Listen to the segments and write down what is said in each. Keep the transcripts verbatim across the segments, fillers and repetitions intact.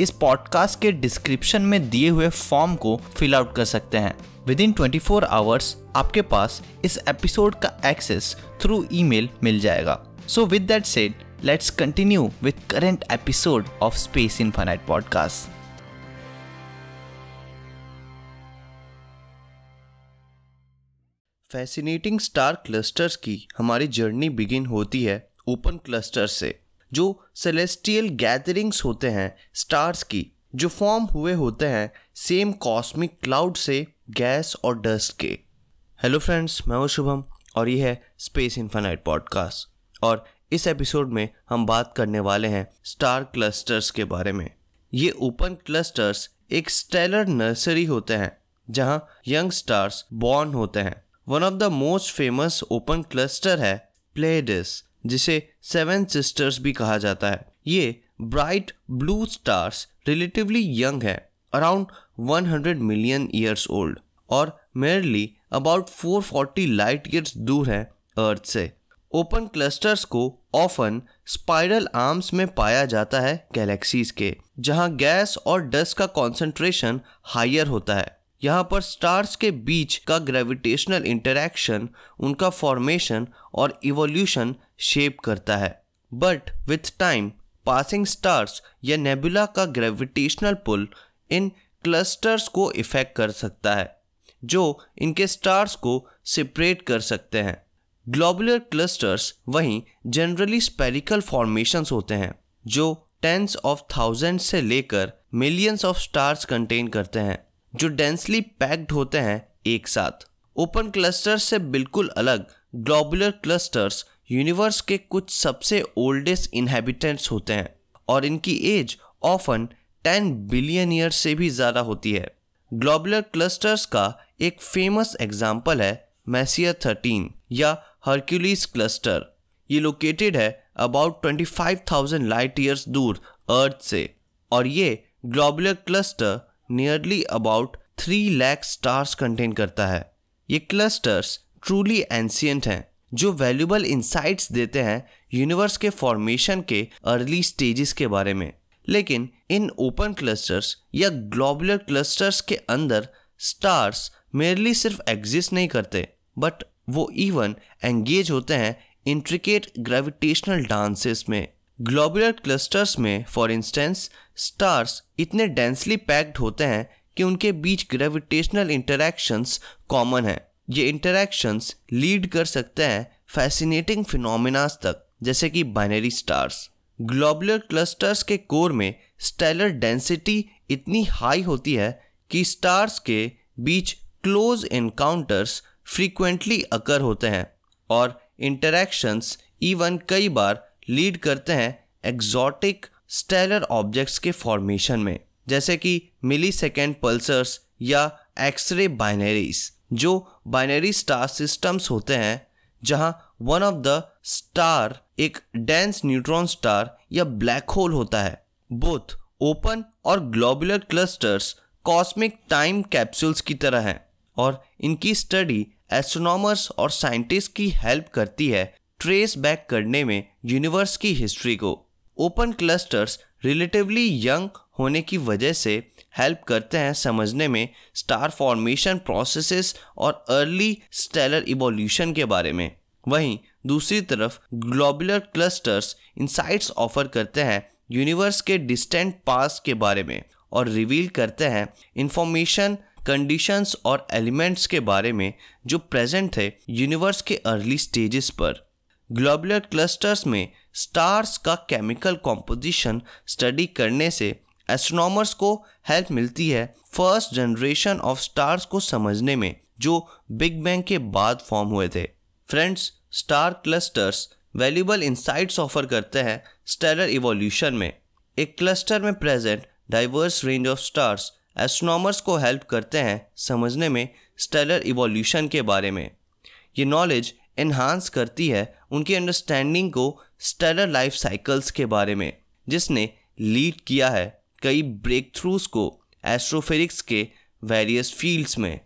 इस पॉडकास्ट के डिस्क्रिप्शन में दिए हुए फॉर्म को फिल आउट कर सकते हैं। विद इन चौबीस आवर्स आपके पास इस एपिसोड का एक्सेस थ्रू ईमेल मिल जाएगा। So with that said, let's continue with current episode of space infinite podcast. Fascinating star clusters की हमारी जर्नी बिगिन होती है ओपन क्लस्टर से, जो सेलेस्टियल गैदरिंग्स होते हैं स्टार्स की, जो फॉर्म हुए होते हैं सेम कॉस्मिक क्लाउड से, गैस और डस्ट के। हेलो फ्रेंड्स, मैं हूं शुभम और ये है स्पेस इनफिनाइट पॉडकास्ट, और इस एपिसोड में हम बात करने वाले हैं स्टार क्लस्टर्स के बारे में। ये ओपन क्लस्टर्स एक स्टेलर नर्सरी होते हैं जहां यंग स्टार्स बॉर्न होते हैं। One of the most famous open cluster है प्लेडिस, जिसे सेवन सिस्टर्स भी कहा जाता है। ये bright blue stars relatively young है, around one hundred million years old, और merely about four hundred forty light years दूर है अर्थ से। ओपन क्लस्टर्स को ऑफन स्पाइरल आर्म्स में पाया जाता है गैलेक्सीज के, जहां गैस और डस्ट का कॉन्सेंट्रेशन हायर होता है। यहाँ पर स्टार्स के बीच का ग्रेविटेशनल इंटरैक्शन उनका फॉर्मेशन और इवोल्यूशन शेप करता है। But with time passing stars या नेबुला का ग्रेविटेशनल पुल इन क्लस्टर्स को इफेक्ट कर सकता है, जो इनके स्टार्स को सेपरेट कर सकते हैं। ग्लोबुलर क्लस्टर्स वहीं जनरली स्पेरिकल फॉर्मेशंस होते हैं, जो टेंस ऑफ थाउजेंड से लेकर मिलियंस ऑफ स्टार्स कंटेन करते हैं, जो डेंसली पैक्ड होते हैं एक साथ। ओपन क्लस्टर्स से बिल्कुल अलग ग्लोबुलर क्लस्टर्स यूनिवर्स के कुछ सबसे ओल्डेस्ट इनहेबिटेंट्स होते हैं, और इनकी age often ten billion year से भी ज़्यादा होती है। ग्लोबुलर क्लस्टर्स का एक फेमस एग्जाम्पल है मैसियर थर्टीन या हरक्यूलिस क्लस्टर। ये लोकेटेड है about twenty-five thousand light years दूर अर्थ से, और ये globular cluster nearly about three lakh stars contain करता है। ये क्लस्टर्स ट्रूली एंशियंट हैं, जो वैल्यूबल इंसाइट्स देते हैं यूनिवर्स के फॉर्मेशन के अर्ली स्टेजेस के बारे में। लेकिन इन ओपन क्लस्टर्स या ग्लोबुलर क्लस्टर्स के अंदर स्टार्स मेरली सिर्फ एग्जिस्ट नहीं करते, बट वो इवन एंगेज होते हैं इंट्रिकेट ग्रेविटेशनल डांसेस में। ग्लोबुलर क्लस्टर्स में फॉर इंस्टेंस स्टार्स इतने डेंसली पैक्ड होते हैं कि उनके बीच ग्रेविटेशनल इंटरैक्शंस कॉमन हैं। ये इंटरैक्शंस लीड कर सकते हैं फैसिनेटिंग फिनोमिनास तक, जैसे कि बाइनरी स्टार्स। ग्लोबुलर क्लस्टर्स के कोर में स्टेलर डेंसिटी इतनी हाई होती है कि स्टार्स के बीच क्लोज एनकाउंटर्स फ्रीक्वेंटली अकर होते हैं, और इंटरैक्शंस इवन कई बार लीड करते हैं एक्जॉटिक स्टेलर ऑब्जेक्ट्स के फॉर्मेशन में, जैसे कि मिली सेकेंड पल्सर्स या एक्सरे बाइनरीज, जो बाइनरी स्टार सिस्टम्स होते हैं जहां वन ऑफ द स्टार एक डेंस न्यूट्रॉन स्टार या ब्लैक होल होता है। बोथ ओपन और globular clusters cosmic time capsules की तरह हैं, और इनकी स्टडी एस्ट्रोनॉमर्स और साइंटिस्ट की हेल्प करती है ट्रेस बैक करने में यूनिवर्स की हिस्ट्री को। ओपन क्लस्टर्स रिलेटिवली यंग होने की वजह से हेल्प करते हैं समझने में स्टार फॉर्मेशन प्रोसेसेस और अर्ली स्टेलर इवोल्यूशन के बारे में। वहीं दूसरी तरफ ग्लोबुलर क्लस्टर्स इनसाइट्स ऑफर करते हैं यूनिवर्स के डिस्टेंट पास्ट के बारे में, और रिवील करते हैं इंफॉर्मेशन, कंडीशंस और एलिमेंट्स के बारे में जो प्रेजेंट थे यूनिवर्स के अर्ली स्टेजेस पर। ग्लोबुलर क्लस्टर्स में स्टार्स का केमिकल कॉम्पोजिशन स्टडी करने से एस्ट्रोनॉमर्स को हेल्प मिलती है फर्स्ट जनरेशन ऑफ स्टार्स को समझने में, जो बिग बैंग के बाद फॉर्म हुए थे। Friends, star clusters valuable insights offer करते हैं स्टेलर इवोल्यूशन में। एक क्लस्टर में present diverse range of stars astronomers को हेल्प करते हैं समझने में स्टेलर इवोल्यूशन के बारे में। ये नॉलेज इन्हांस करती है उनकी अंडरस्टैंडिंग को स्टेलर लाइफ साइकिल्स के बारे में, जिसने लीड किया है कई ब्रेक थ्रूज को एस्ट्रोफिजिक्स के वेरियस फील्ड्स में।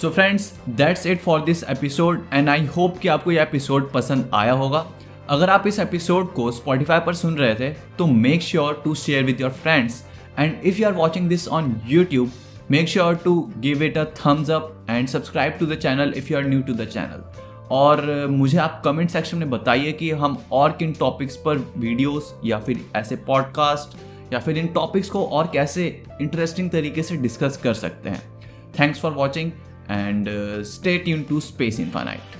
So friends, that's it for this episode and I hope कि आपको ये एपिसोड पसंद आया होगा। अगर आप इस एपिसोड को स्पॉटिफाई पर सुन रहे थे तो make sure to share with your friends, and if you are watching this on YouTube, make sure to give it a thumbs up and subscribe to the channel if you are new to the channel. और मुझे आप comment section में बताइए कि हम और किन topics पर वीडियोस या फिर ऐसे पॉडकास्ट या फिर इन टॉपिक्स को और कैसे इंटरेस्टिंग तरीके से डिस्कस कर सकते हैं। Thanks for watching and stay tuned to space infinite.